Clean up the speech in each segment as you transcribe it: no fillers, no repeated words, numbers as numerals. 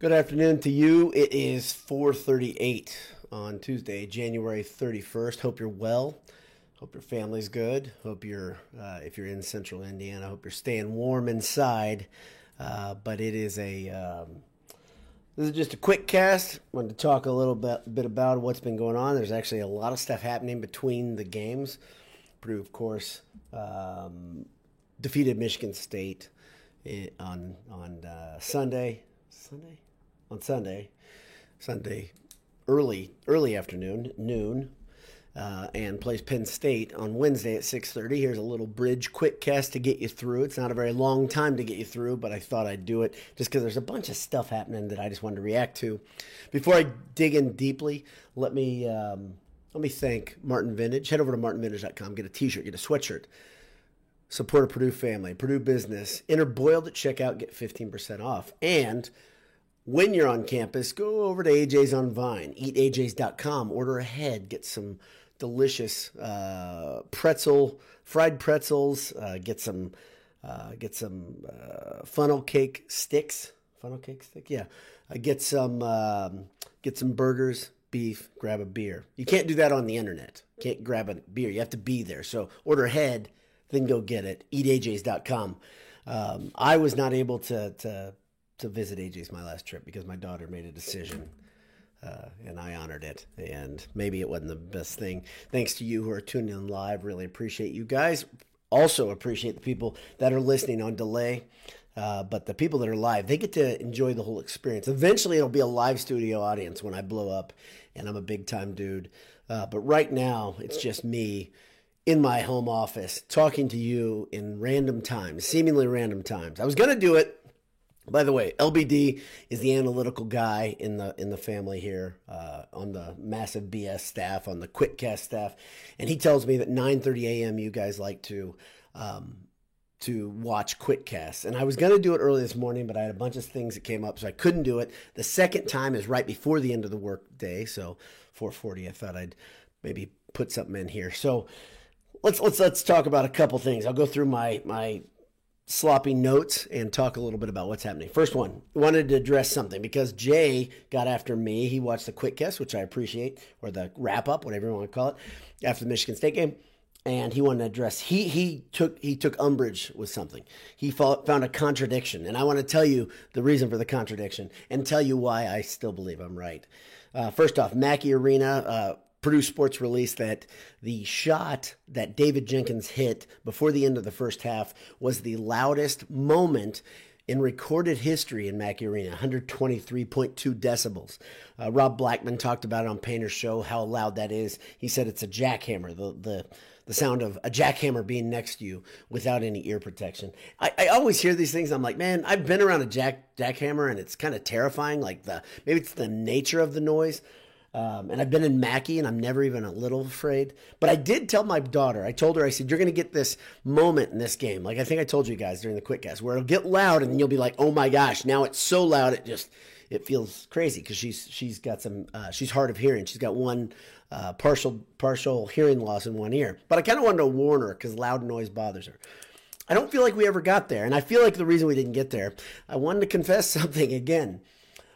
Good afternoon to you. It is 4:38 on Tuesday, January 31st. Hope you're well. Hope your family's good. Hope you're, if you're in central Indiana, hope you're staying warm inside. But it is a, this is just a quick cast. Wanted to talk a little bit about what's been going on. There's actually a lot of stuff happening between the games. Purdue, of course, defeated Michigan State on Sunday, early afternoon, noon, and plays Penn State on Wednesday at 6:30. Here's a little bridge quick cast to get you through. It's not a very long time to get you through, but I thought I'd do it just because there's a bunch of stuff happening that I just wanted to react to. Before I dig in deeply, let me thank Martin Vintage. Head over to martinvintage.com, get a t-shirt, get a sweatshirt. Support a Purdue family, Purdue business. Enter Boiled at checkout, get 15% off. And when you're on campus, go over to AJ's on Vine, eataj's.com, order ahead, get some delicious fried pretzels, get some funnel cake stick, yeah. Get some burgers, beef, grab a beer. You can't do that on the internet. Can't grab a beer. You have to be there. So order ahead, then go get it. Eataj's.com. I was not able to visit AJ's my last trip because my daughter made a decision, and I honored it. And maybe it wasn't the best thing. Thanks to you who are tuning in live. Really appreciate you guys. Also appreciate the people that are listening on delay. But the people that are live, they get to enjoy the whole experience. Eventually, it'll be a live studio audience when I blow up, and I'm a big-time dude. But right now, it's just me in my home office, talking to you in random times, seemingly random times. I was going to do it. By the way, LBD is the analytical guy in the family here, on the massive BS staff, on the quick cast staff. And he tells me that 9:30 a.m. you guys like to watch quick casts. And I was going to do it early this morning, but I had a bunch of things that came up, so I couldn't do it. The second time is right before the end of the work day. So 4:40, I thought I'd maybe put something in here. So Let's talk about a couple things. I'll go through my sloppy notes and talk a little bit about what's happening. First one, wanted to address something because Jay got after me. He watched the quick cast, which I appreciate, or the wrap-up, whatever you want to call it, after the Michigan State game, and he wanted to address. He took umbrage with something. He found a contradiction, and I want to tell you the reason for the contradiction and tell you why I still believe I'm right. First off, Mackey Arena, Purdue Sports released that the shot that David Jenkins hit before the end of the first half was the loudest moment in recorded history in Mackey Arena, 123.2 decibels. Rob Blackman talked about it on Painter's show, how loud that is. He said it's a jackhammer, the sound of a jackhammer being next to you without any ear protection. I always hear these things. I'm like, man, I've been around a jackhammer, and it's kind of terrifying. Like maybe it's the nature of the noise. And I've been in Mackey, and I'm never even a little afraid. But I did tell my daughter, I told her, I said, you're going to get this moment in this game. Like I think I told you guys during the quick cast, where it'll get loud, and you'll be like, oh my gosh, now it's so loud, it feels crazy, because she's got some, she's hard of hearing. She's got one partial hearing loss in one ear. But I kind of wanted to warn her, because loud noise bothers her. I don't feel like we ever got there, and I feel like the reason we didn't get there, I wanted to confess something again.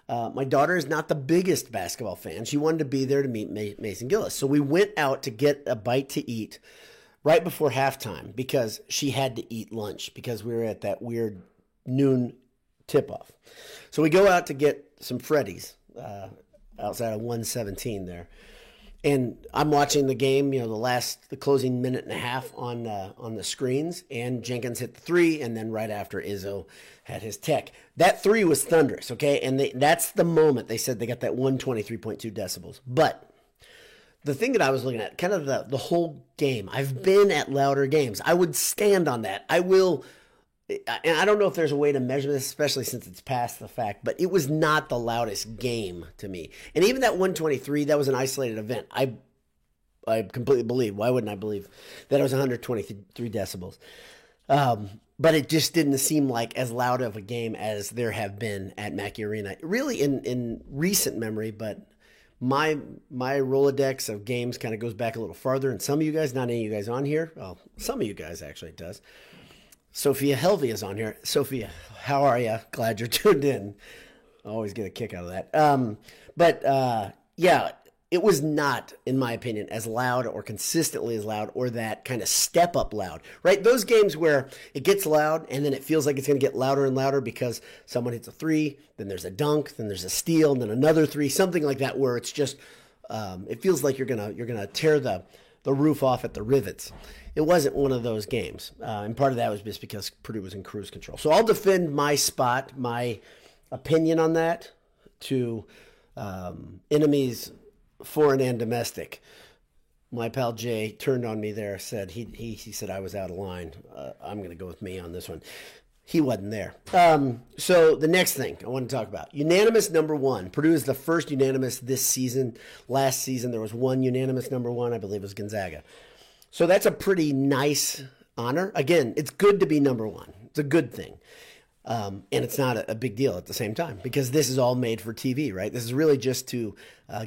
My daughter is not the biggest basketball fan. She wanted to be there to meet Mason Gillis. So we went out to get a bite to eat right before halftime because she had to eat lunch because we were at that weird noon tip-off. So we go out to get some Freddy's outside of 117 there. And I'm watching the game, the closing minute and a half on the screens, and Jenkins hit the three, and then right after Izzo had his tech. That three was thunderous, okay? And that's the moment they said they got that 123.2 decibels. But the thing that I was looking at, kind of the whole game, I've been at louder games. I would stand on that. I will, and I don't know if there's a way to measure this, especially since it's past the fact, but it was not the loudest game to me. And even that 123, that was an isolated event. I completely believe, why wouldn't I believe, that it was 123 decibels. But it just didn't seem like as loud of a game as there have been at Mackey Arena, really in recent memory, but my Rolodex of games kind of goes back a little farther, and some of you guys, not any of you guys on here, well, some of you guys actually it does. Sophia Helvey is on here. Sophia, how are you? Glad you're tuned in. I always get a kick out of that. But it was not, in my opinion, as loud or consistently as loud or that kind of step up loud, right? Those games where it gets loud and then it feels like it's going to get louder and louder because someone hits a three, then there's a dunk, then there's a steal, and then another three, something like that, where it's just, it feels like you're gonna tear the roof off at the rivets. It wasn't one of those games. And part of that was just because Purdue was in cruise control. So I'll defend my spot, my opinion on that to enemies, foreign and domestic. My pal Jay turned on me there, said he said I was out of line. I'm going to go with me on this one. He wasn't there. So the next thing I want to talk about, unanimous number one. Purdue is the first unanimous this season. Last season, there was one unanimous number one. I believe it was Gonzaga. So that's a pretty nice honor. Again, it's good to be number one. It's a good thing. And it's not a big deal at the same time because this is all made for TV, right? This is really just to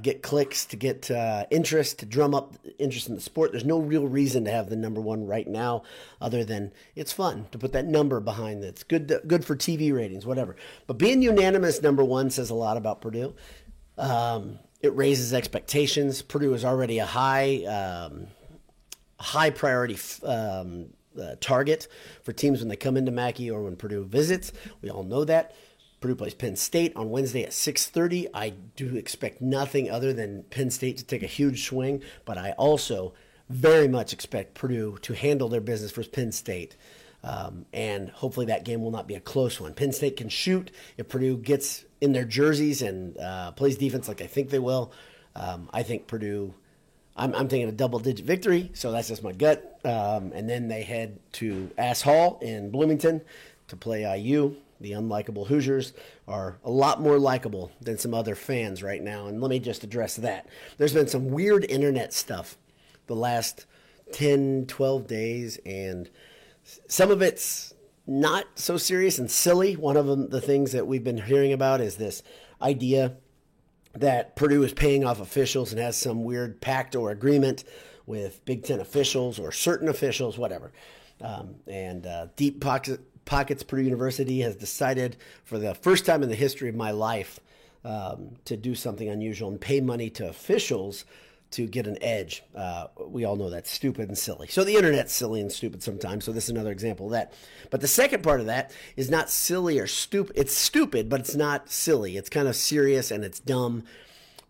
get clicks, to get interest, to drum up interest in the sport. There's no real reason to have the number one right now other than it's fun to put that number behind that. It's good for TV ratings, whatever. But being unanimous number one says a lot about Purdue. It raises expectations. Purdue is already a high priority target for teams when they come into Mackey or when Purdue visits. We all know that. Purdue plays Penn State on Wednesday at 6:30. I do expect nothing other than Penn State to take a huge swing, but I also very much expect Purdue to handle their business versus Penn State. And hopefully that game will not be a close one. Penn State can shoot. If Purdue gets in their jerseys and plays defense like I think they will, I think Purdue... I'm thinking a double-digit victory, so that's just my gut. And then they head to Ass Hall in Bloomington to play IU. The unlikable Hoosiers are a lot more likable than some other fans right now, and let me just address that. There's been some weird internet stuff the last 10, 12 days, and some of it's not so serious and silly. One of them, the things that we've been hearing about is this idea that Purdue is paying off officials and has some weird pact or agreement with Big Ten officials or certain officials, whatever. Deep Pockets Purdue University has decided for the first time in the history of my life to do something unusual and pay money to officials to get an edge. We all know that's stupid and silly. So the internet's silly and stupid sometimes, so this is another example of that. But the second part of that is not silly or stupid. It's stupid, but it's not silly. It's kind of serious and it's dumb.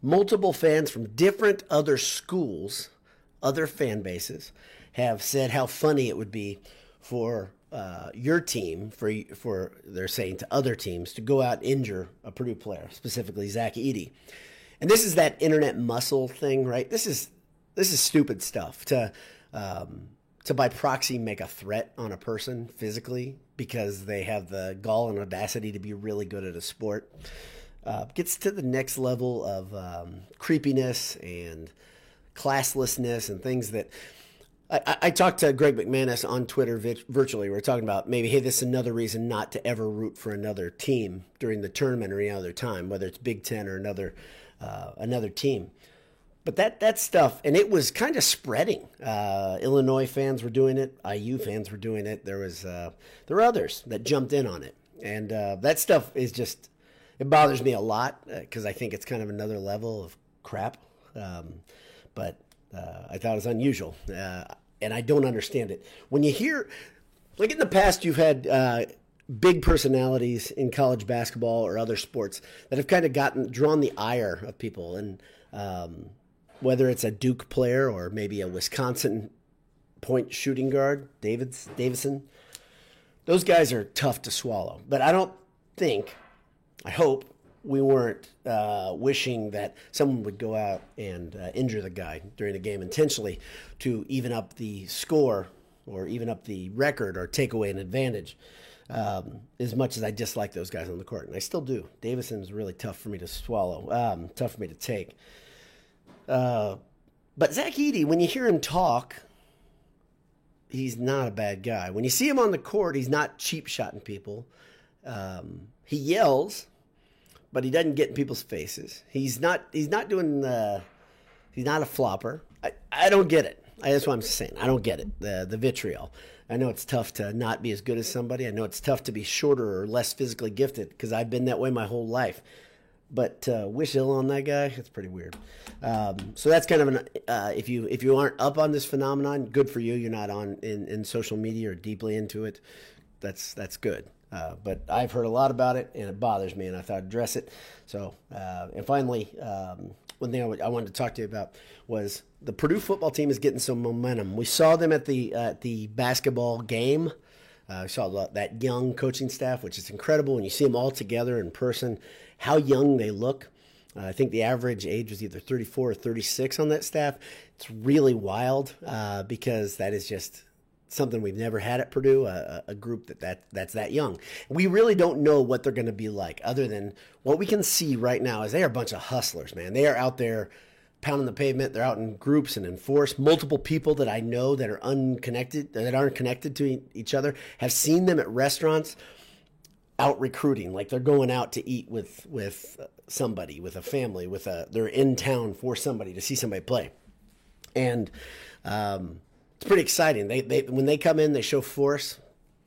Multiple fans from different other schools, other fan bases, have said how funny it would be for your team, for they're saying to other teams, to go out and injure a Purdue player, specifically Zach Edey. And this is that internet muscle thing, right? This is stupid stuff to by proxy make a threat on a person physically because they have the gall and audacity to be really good at a sport. Gets to the next level of creepiness and classlessness and things that I talked to Greg McManus on Twitter virtually. We were talking about maybe, hey, this is another reason not to ever root for another team during the tournament or any other time, whether it's Big Ten or another team. But that stuff, and it was kind of spreading. Illinois fans were doing it. IU fans were doing it. There were others that jumped in on it. And that stuff is just, it bothers me a lot because I think it's kind of another level of crap. But I thought it was unusual. And I don't understand it. When you hear, like in the past, you've had big personalities in college basketball or other sports that have kind of drawn the ire of people. And whether it's a Duke player or maybe a Wisconsin point shooting guard, Davidson, those guys are tough to swallow. But I don't think, I hope, we weren't wishing that someone would go out and injure the guy during the game intentionally to even up the score or even up the record or take away an advantage. As much as I dislike those guys on the court, and I still do. Davidson is really tough for me to swallow, tough for me to take. But Zach Edey, when you hear him talk, he's not a bad guy. When you see him on the court, he's not cheap-shotting people. He yells, but he doesn't get in people's faces. He's not a flopper. I don't get it. That's what I'm saying. I don't get it, the vitriol. I know it's tough to not be as good as somebody. I know it's tough to be shorter or less physically gifted because I've been that way my whole life. But wish ill on that guy. It's pretty weird. So that's kind of an if you aren't up on this phenomenon, good for you. You're not on in social media or deeply into it. That's good. But I've heard a lot about it, and it bothers me, and I thought I'd address it. So and finally, one thing I wanted to talk to you about was the Purdue football team is getting some momentum. We saw them at the basketball game. I saw that young coaching staff, which is incredible. When you see them all together in person, how young they look. I think the average age was either 34 or 36 on that staff. It's really wild because that is just something we've never had at Purdue, a group that's that young. We really don't know what they're going to be like other than what we can see right now is they are a bunch of hustlers, man. They are out there pounding the pavement. They're out in groups and in force. Multiple people that I know that aren't connected to each other, have seen them at restaurants out recruiting. Like they're going out to eat with somebody, with a family, they're in town for somebody to see somebody play. And it's pretty exciting. They when they come in, they show force.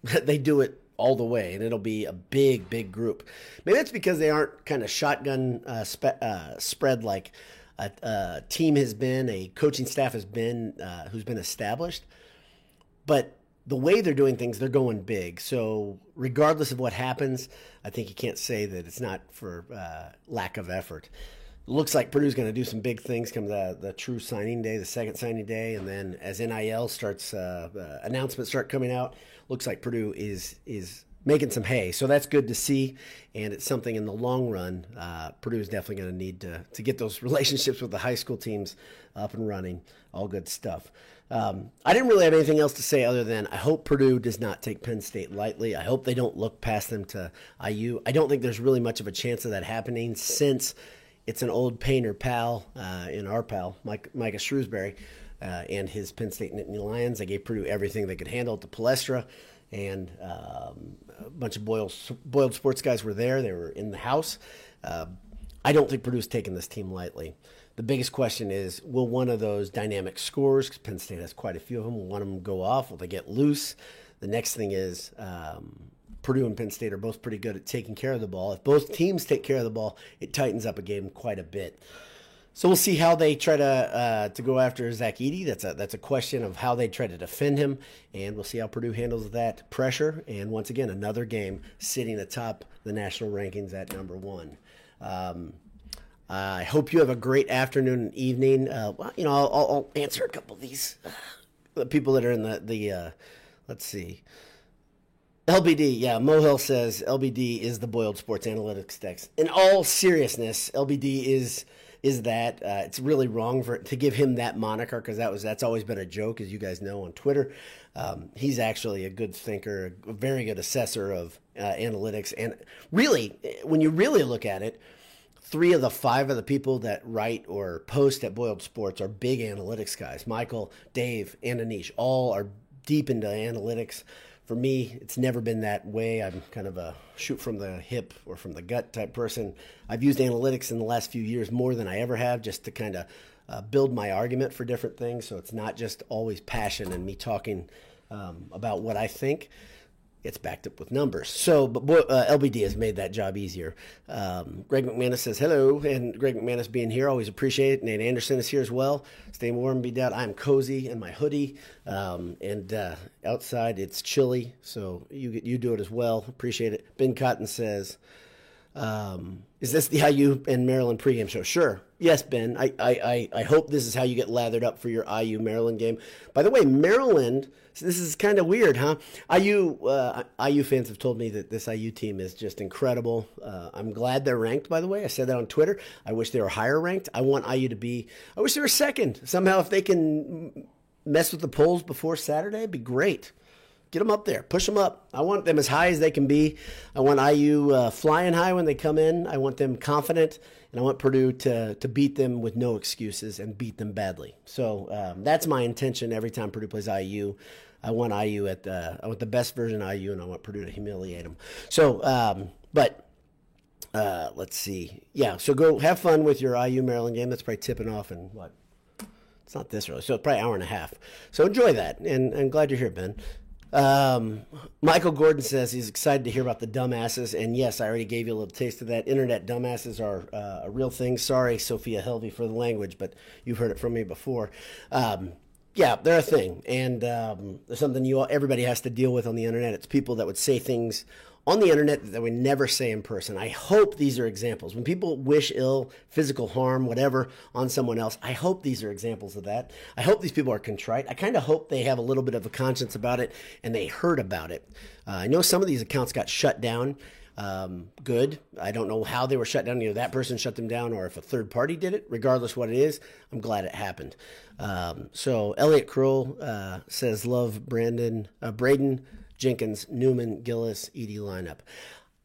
They do it all the way, and it'll be a big, big group. Maybe that's because they aren't kind of shotgun spread like a team has been, a coaching staff has been, who's been established. But the way they're doing things, they're going big. So regardless of what happens, I think you can't say that it's not for lack of effort. It looks like Purdue's going to do some big things come the true signing day, the second signing day, and then as NIL starts, announcements start coming out, looks like Purdue is making some hay. So that's good to see, and it's something in the long run Purdue is definitely going to need to get those relationships with the high school teams up and running. All good stuff. I didn't really have anything else to say other than I hope Purdue does not take Penn State lightly. I hope they don't look past them to IU. I don't think there's really much of a chance of that happening since it's an old Painter pal in our pal, Micah Shrewsberry, and his Penn State Nittany Lions. They gave Purdue everything they could handle at the Palestra. And a bunch of boiled sports guys were there. They were in the house. I don't think Purdue's taking this team lightly. The biggest question is, will one of those dynamic scorers, because Penn State has quite a few of them, will one of them go off? Will they get loose? The next thing is Purdue and Penn State are both pretty good at taking care of the ball. If both teams take care of the ball, it tightens up a game quite a bit. So we'll see how they try to go after Zach Edey. That's a question of how they try to defend him, and we'll see how Purdue handles that pressure. And once again, another game sitting atop the national rankings at number one. I hope you have a great afternoon and evening. I'll answer a couple of these. The people that are in the let's see. LBD, yeah, Mohill says LBD is the Boiled Sports Analytics Desk. In all seriousness, LBD is that it's really wrong to give him that moniker because that's always been a joke, as you guys know on Twitter. He's actually a good thinker, a very good assessor of analytics, and really, when you really look at it, 3 of the 5 of the people that write or post at Boiled Sports are big analytics guys. Michael, Dave, and Anish all are deep into analytics. For me, it's never been that way. I'm kind of a shoot from the hip or from the gut type person. I've used analytics in the last few years more than I ever have just to kind of build my argument for different things. So it's not just always passion and me talking about what I think. It's backed up with numbers. So LBD has made that job easier. Greg McManus says hello, and Greg McManus being here, always appreciate it. Nate Anderson is here as well. Stay warm, be down. I'm cozy in my hoodie, and outside it's chilly, so you do it as well. Appreciate it. Ben Cotton says, is this the IU and Maryland pregame show? Sure. Yes, Ben. I hope this is how you get lathered up for your IU Maryland game. By the way, Maryland, so this is kind of weird, huh? IU fans have told me that this IU team is just incredible. I'm glad they're ranked, by the way. I said that on Twitter. I wish they were higher ranked. I want IU to be, I wish they were second. Somehow if they can mess with the polls before Saturday, it'd be great. Get them up there. Push them up. I want them as high as they can be. I want IU flying high when they come in. I want them confident, and I want Purdue to beat them with no excuses and beat them badly. So that's my intention every time Purdue plays IU. I want IU I want the best version of IU, and I want Purdue to humiliate them. So, let's see. Yeah, so go have fun with your IU Maryland game. That's probably tipping off in what? It's not this early, so probably an hour and a half. So enjoy that, and I'm glad you're here, Ben. Michael Gordon says he's excited to hear about the dumbasses, and yes, I already gave you a little taste of that. Internet dumbasses are a real thing. Sorry, Sophia Helvey, for the language, but you've heard it from me before. Yeah, they're a thing, and there's something everybody has to deal with on the internet. It's people that would say things on the internet that we never say in person. I hope these are examples. When people wish ill, physical harm, whatever, on someone else, I hope these are examples of that. I hope these people are contrite. I kind of hope they have a little bit of a conscience about it and they heard about it. I know some of these accounts got shut down. Good. I don't know how they were shut down. You know, that person shut them down or if a third party did it. Regardless what it is, I'm glad it happened. So Elliot Krull says, love Braden, Jenkins, Newman, Gillis, Edey lineup.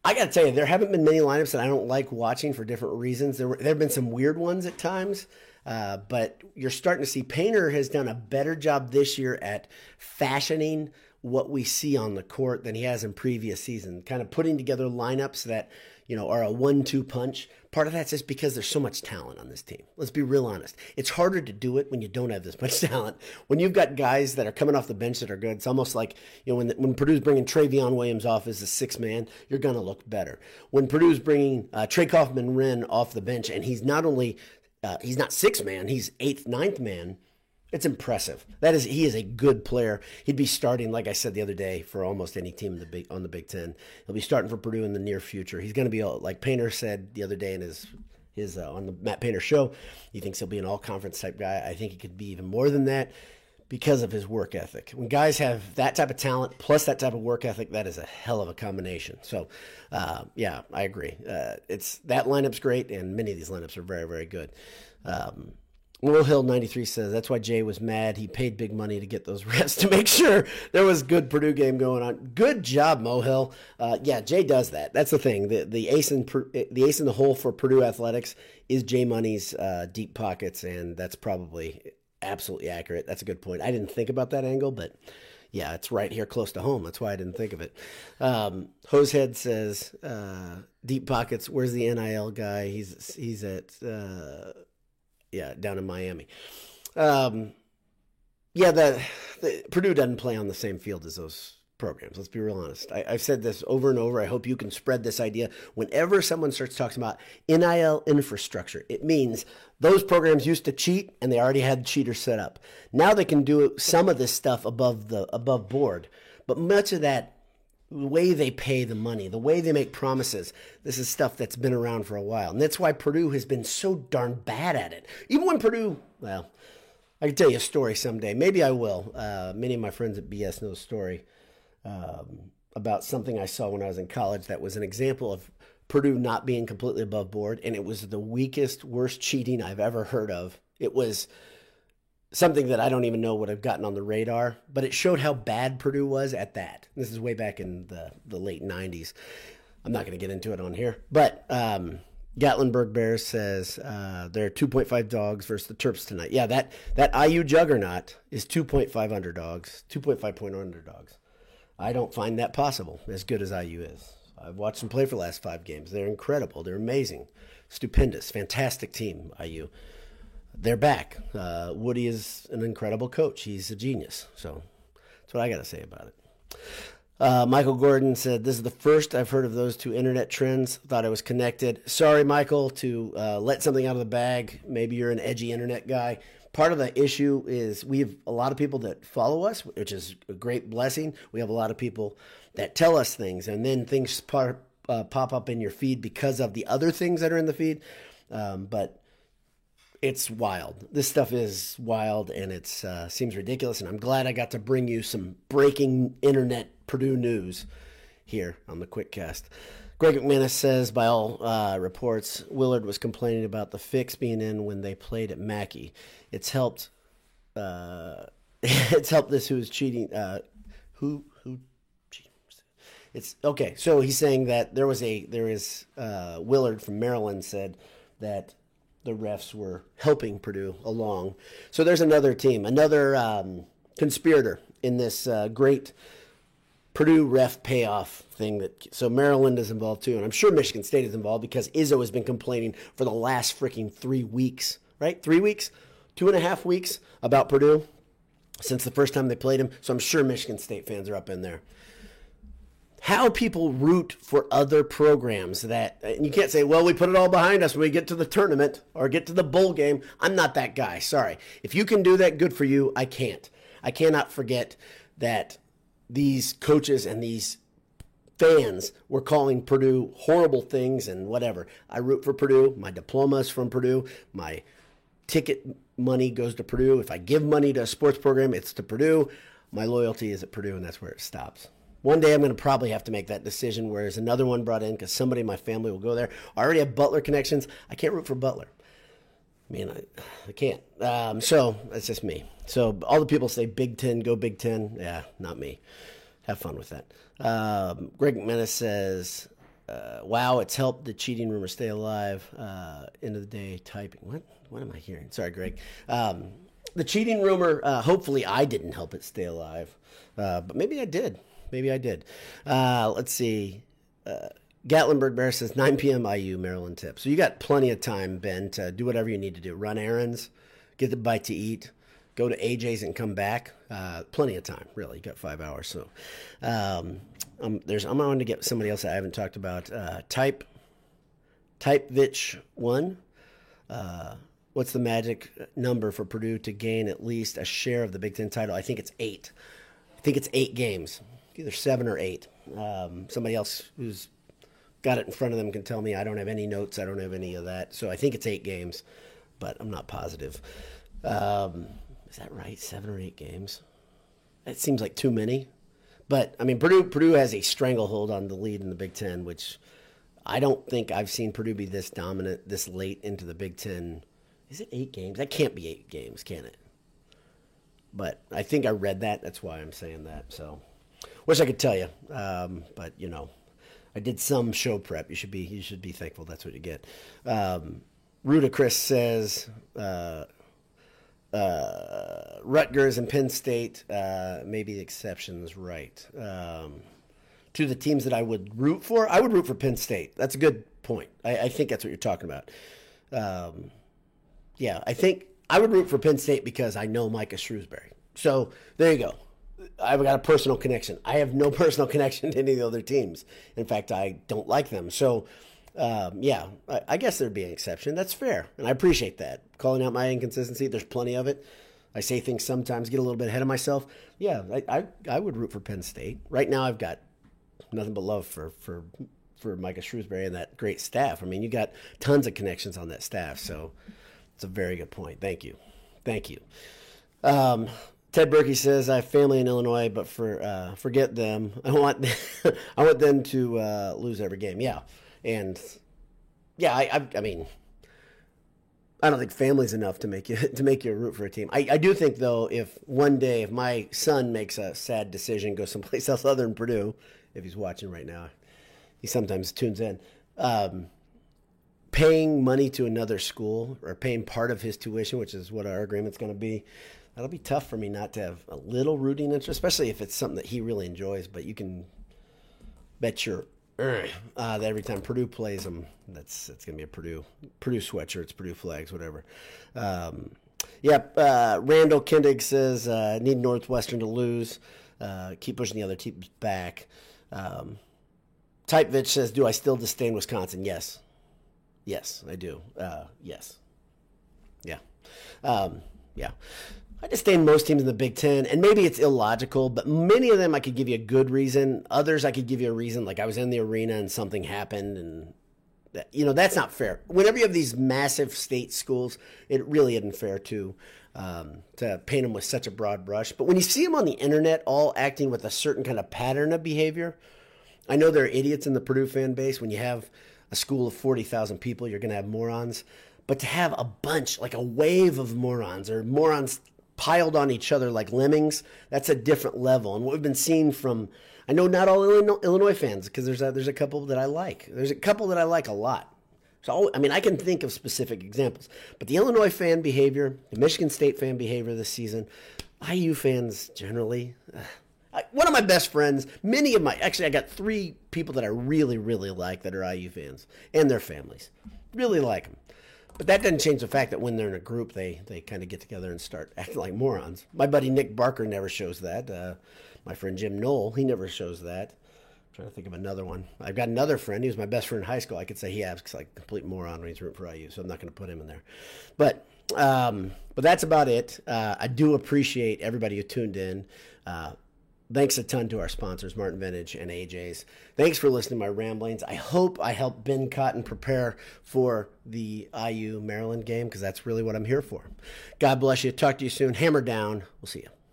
I got to tell you, there haven't been many lineups that I don't like watching for different reasons. There have been some weird ones at times, but you're starting to see Painter has done a better job this year at fashioning what we see on the court than he has in previous season, kind of putting together lineups that, you know, are a 1-2 punch. Part of that's just because there's so much talent on this team. Let's be real honest. It's harder to do it when you don't have this much talent. When you've got guys that are coming off the bench that are good, it's almost like, you know, when Purdue's bringing Travion Williams off as a sixth man, you're going to look better. When Purdue's bringing Trey Kaufman-Wren off the bench, and he's not only, he's not sixth man, he's eighth, ninth man, it's impressive. He is a good player. He'd be starting, like I said the other day, for almost any team in the Big Ten. He'll be starting for Purdue in the near future. He's going to be, like Painter said the other day in his on the Matt Painter show, he thinks he'll be an all-conference type guy. I think he could be even more than that because of his work ethic. When guys have that type of talent plus that type of work ethic, that is a hell of a combination. So, yeah, I agree. That lineup's great, and many of these lineups are very, very good. Mohill 93 says, that's why Jay was mad. He paid big money to get those refs to make sure there was good Purdue game going on. Good job, Mohill. Yeah, Jay does that. That's the thing. The ace in the hole for Purdue athletics is Jay Money's deep pockets, and that's probably absolutely accurate. That's a good point. I didn't think about that angle, but yeah, it's right here close to home. That's why I didn't think of it. Hosehead says, deep pockets, where's the NIL guy? He's at... yeah, down in Miami. Yeah, Purdue doesn't play on the same field as those programs. Let's be real honest. I've said this over and over. I hope you can spread this idea. Whenever someone starts talking about NIL infrastructure, it means those programs used to cheat and they already had cheaters set up. Now they can do some of this stuff above board, but much of that, the way they pay the money, the way they make promises, this is stuff that's been around for a while. And that's why Purdue has been so darn bad at it. Even when Purdue, well, I can tell you a story someday. Maybe I will. Many of my friends at BS know a story about something I saw when I was in college that was an example of Purdue not being completely above board. And it was the weakest, worst cheating I've ever heard of. It was something that I don't even know would have gotten on the radar, but it showed how bad Purdue was at that. This is way back in the late 90s. I'm not going to get into it on here, but Gatlinburg Bears says they're 2.5 dogs versus the Terps tonight. Yeah, that IU juggernaut is 2.5 point underdogs. I don't find that possible, as good as IU is. I've watched them play for the last 5 games. They're incredible. They're amazing. Stupendous. Fantastic team, IU. They're back. Woody is an incredible coach. He's a genius. So that's what I got to say about it. Michael Gordon said, this is the first I've heard of those two internet trends. Thought I was connected. Sorry, Michael, to let something out of the bag. Maybe you're an edgy internet guy. Part of the issue is we have a lot of people that follow us, which is a great blessing. We have a lot of people that tell us things, and then things pop up in your feed because of the other things that are in the feed. But it's wild. This stuff is wild, and it seems ridiculous, and I'm glad I got to bring you some breaking internet Purdue news here on the QuickCast. Greg McManus says, by all reports, Willard was complaining about the fix being in when they played at Mackey. It's helped this who's cheating. It's okay. So he's saying that there is Willard from Maryland said that the refs were helping Purdue along. So there's another team, another conspirator in this great Purdue ref payoff thing. So Maryland is involved too, and I'm sure Michigan State is involved because Izzo has been complaining for the last freaking 3 weeks, right? 3 weeks? 2.5 weeks about Purdue since the first time they played him. So I'm sure Michigan State fans are up in there. How people root for other programs that, and you can't say, well, we put it all behind us when we get to the tournament or get to the bowl game. I'm not that guy. Sorry. If you can do that, good for you. I can't. I cannot forget that these coaches and these fans were calling Purdue horrible things and whatever. I root for Purdue. My diploma is from Purdue. My ticket money goes to Purdue. If I give money to a sports program, it's to Purdue. My loyalty is at Purdue, and that's where it stops. One day I'm going to probably have to make that decision, whereas another one brought in because somebody in my family will go there. I already have Butler connections. I can't root for Butler. I mean, I can't. So that's just me. So all the people say Big Ten, go Big Ten. Yeah, not me. Have fun with that. Greg McManus says, wow, it's helped the cheating rumor stay alive. End of the day typing. What am I hearing? Sorry, Greg. The cheating rumor, hopefully I didn't help it stay alive, but maybe I did. Maybe I did. Let's see. Gatlinburg Bears says 9 p.m. IU Maryland tip. So you got plenty of time, Ben, to do whatever you need to do. Run errands, get the bite to eat, go to AJ's and come back. Plenty of time, really. You got 5 hours. So I'm going to get somebody else that I haven't talked about. Typevich one. What's the magic number for Purdue to gain at least a share of the Big Ten title? I think it's 8. I think it's 8 games. Either 7 or 8. Somebody else who's got it in front of them can tell me. I don't have any notes. I don't have any of that. So I think it's 8 games, but I'm not positive. Is that right? 7 or 8 games? That seems like too many. But, I mean, Purdue has a stranglehold on the lead in the Big Ten, which I don't think I've seen Purdue be this dominant this late into the Big Ten. Is it 8 games? That can't be 8 games, can it? But I think I read that. That's why I'm saying that, so... Wish I could tell you, but you know, I did some show prep. You should be thankful. That's what you get. Rudacris says Rutgers and Penn State may be exceptions, right? To the teams that I would root for, Penn State. That's a good point. I think that's what you're talking about. Yeah, I think I would root for Penn State because I know Micah Shrewsberry. So there you go. I've got a personal connection. I have no personal connection to any of the other teams. In fact, I don't like them. So, yeah, I guess there'd be an exception. That's fair, and I appreciate that. Calling out my inconsistency, there's plenty of it. I say things sometimes, get a little bit ahead of myself. Yeah, I would root for Penn State. Right now I've got nothing but love for Micah Shrewsberry and that great staff. I mean, you got tons of connections on that staff, so it's a very good point. Thank you. Ted Berkey says, I have family in Illinois, but forget them. I want them to lose every game. Yeah. And, yeah, I mean, I don't think family's enough to make you root for a team. I do think, though, if my son makes a sad decision, goes someplace else other than Purdue, if he's watching right now, he sometimes tunes in, paying money to another school or paying part of his tuition, which is what our agreement's going to be, that'll be tough for me not to have a little rooting interest, especially if it's something that he really enjoys. But you can bet your that every time Purdue plays them, that's going to be a Purdue sweatshirts, Purdue flags, whatever. Randall Kendig says, need Northwestern to lose. Keep pushing the other teams back. Typevich says, do I still disdain Wisconsin? Yes. Yes, I do. Yes. Yeah. Yeah. I disdain most teams in the Big Ten, and maybe it's illogical, but many of them I could give you a good reason. Others I could give you a reason, like I was in the arena and something happened, and that, you know, that's not fair. Whenever you have these massive state schools, it really isn't fair to paint them with such a broad brush. But when you see them on the internet all acting with a certain kind of pattern of behavior, I know there are idiots in the Purdue fan base. When you have a school of 40,000 people, you're going to have morons. But to have a bunch, like a wave of morons or morons piled on each other like lemmings, that's a different level. And what we've been seeing from, I know not all Illinois fans, because there's a couple that I like. There's a couple that I like a lot. So, I mean, I can think of specific examples. But the Illinois fan behavior, the Michigan State fan behavior this season, IU fans generally. One of my best friends, I got 3 people that I really, really like that are IU fans and their families. Really like them. But that doesn't change the fact that when they're in a group, they kind of get together and start acting like morons. My buddy Nick Barker never shows that. My friend Jim Knoll, he never shows that. I'm trying to think of another one. I've got another friend. He was my best friend in high school. I could say he acts like a complete moron when he's rooting for IU, so I'm not going to put him in there. But that's about it. I do appreciate everybody who tuned in. Thanks a ton to our sponsors, Martin Vintage and AJ's. Thanks for listening to my ramblings. I hope I helped Ben Cotton prepare for the IU Maryland game, because that's really what I'm here for. God bless you. Talk to you soon. Hammer down. We'll see you.